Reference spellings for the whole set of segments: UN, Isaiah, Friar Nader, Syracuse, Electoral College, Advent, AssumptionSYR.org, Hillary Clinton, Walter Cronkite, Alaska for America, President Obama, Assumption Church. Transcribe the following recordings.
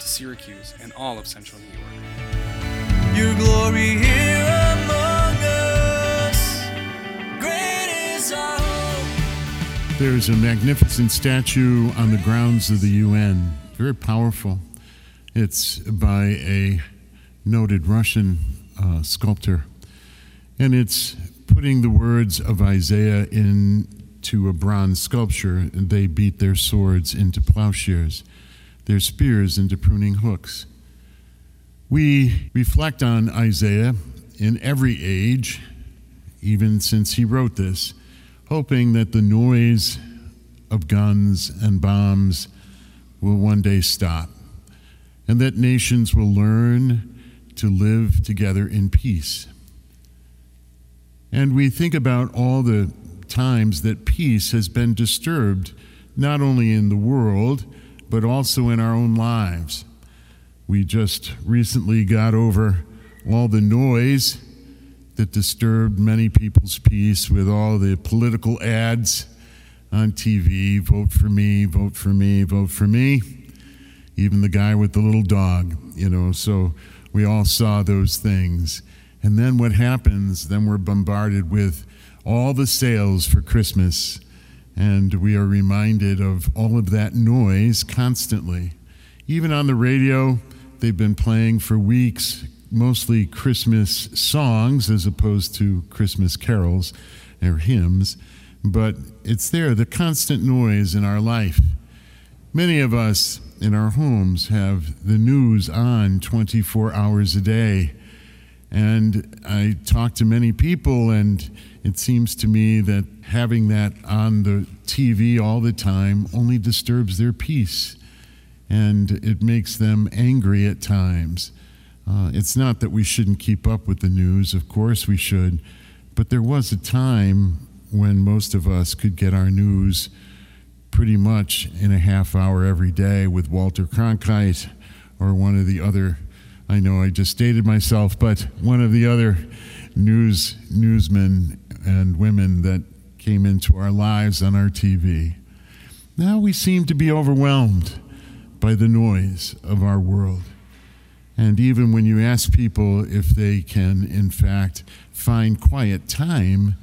to Syracuse and all of central New York. Your glory here among us, great is our hope. There is a magnificent statue on the grounds of the UN, very powerful. It's by a noted Russian sculptor, and it's putting the words of Isaiah into a bronze sculpture. They beat their swords into plowshares, their spears into pruning hooks. We reflect on Isaiah in every age, even since he wrote this, hoping that the noise of guns and bombs will one day stop, and that nations will learn to live together in peace. And we think about all the times that peace has been disturbed, not only in the world, but also in our own lives. We just recently got over all the noise that disturbed many people's peace with all the political ads on TV, vote for me, vote for me, vote for me. Even the guy with the little dog, so we all saw those things. And then what happens, then we're bombarded with all the sales for Christmas, and we are reminded of all of that noise constantly. Even on the radio, they've been playing for weeks, mostly Christmas songs as opposed to Christmas carols or hymns, but it's there, the constant noise in our life. Many of us in our homes have the news on 24 hours a day. And I talk to many people, and it seems to me that having that on the TV all the time only disturbs their peace, and it makes them angry at times. It's not that we shouldn't keep up with the news, of course we should, but there was a time when most of us could get our news pretty much in a half hour every day with Walter Cronkite or one of the other, I know I just dated myself, but one of the other newsmen and women that came into our lives on our TV. Now we seem to be overwhelmed by the noise of our world. And even when you ask people if they can, in fact, find quiet time,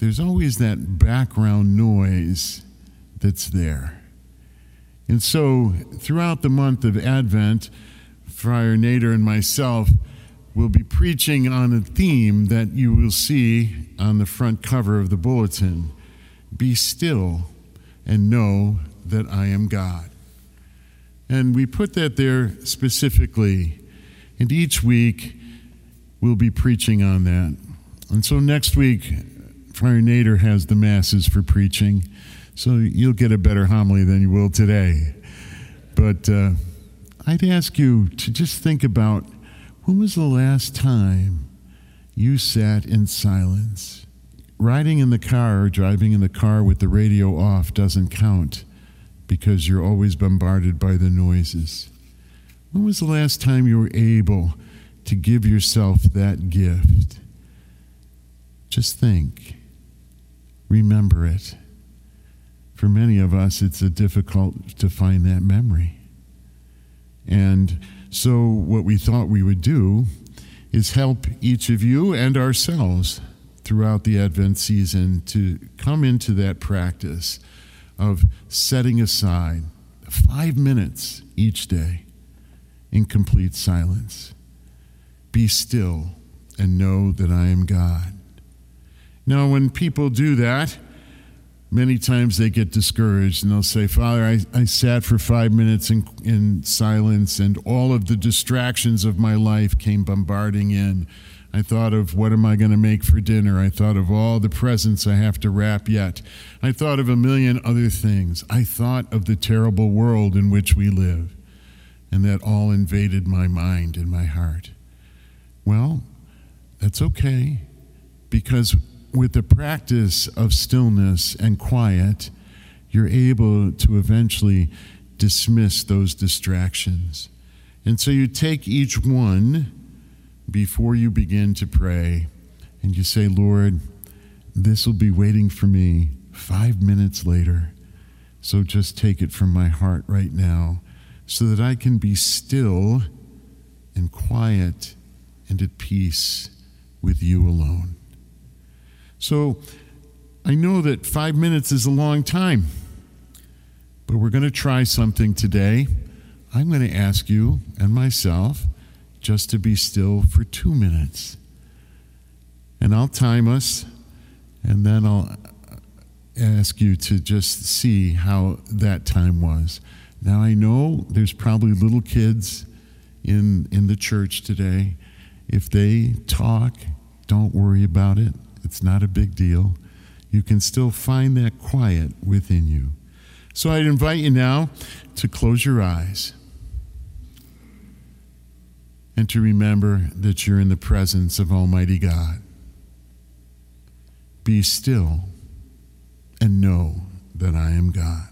there's always that background noise that's there. And so throughout the month of Advent, Friar Nader and myself will be preaching on a theme that you will see on the front cover of the bulletin: be still and know that I am God. And we put that there specifically, and each week we'll be preaching on that. And so next week, Friar Nader has the masses for preaching, so you'll get a better homily than you will today. But I'd ask you to just think about, when was the last time you sat in silence? Riding in the car or driving in the car with the radio off doesn't count, because you're always bombarded by the noises. When was the last time you were able to give yourself that gift? Just think. Remember it. For many of us, it's difficult to find that memory. And so what we thought we would do is help each of you and ourselves throughout the Advent season to come into that practice of setting aside 5 minutes each day in complete silence. Be still and know that I am God. Now, when people do that, many times they get discouraged, and they'll say, Father, I sat for 5 minutes in silence, and all of the distractions of my life came bombarding in. I thought of, what am I going to make for dinner? I thought of all the presents I have to wrap yet. I thought of a million other things. I thought of the terrible world in which we live. and that all invaded my mind and my heart. Well, that's okay, because with the practice of stillness and quiet, you're able to eventually dismiss those distractions. And so you take each one before you begin to pray, and you say, Lord, this will be waiting for me 5 minutes later, so just take it from my heart right now so that I can be still and quiet and at peace with you alone. So I know that 5 minutes is a long time, but we're going to try something today. I'm going to ask you and myself just to be still for 2 minutes. And I'll time us, and then I'll ask you to just see how that time was. Now, I know there's probably little kids in the church today. If they talk, don't worry about it. It's not a big deal. You can still find that quiet within you. So I'd invite you now to close your eyes and to remember that you're in the presence of Almighty God. Be still and know that I am God.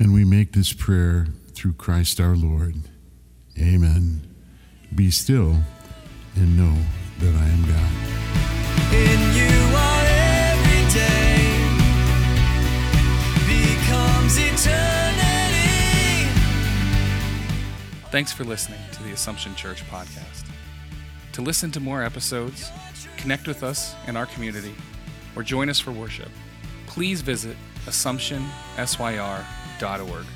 And we make this prayer through Christ our Lord. Amen. Be still and know that I am God. In you our every day becomes eternity. Thanks for listening to the Assumption Church podcast. To listen to more episodes, connect with us and our community, or join us for worship, please visit AssumptionSYR.org.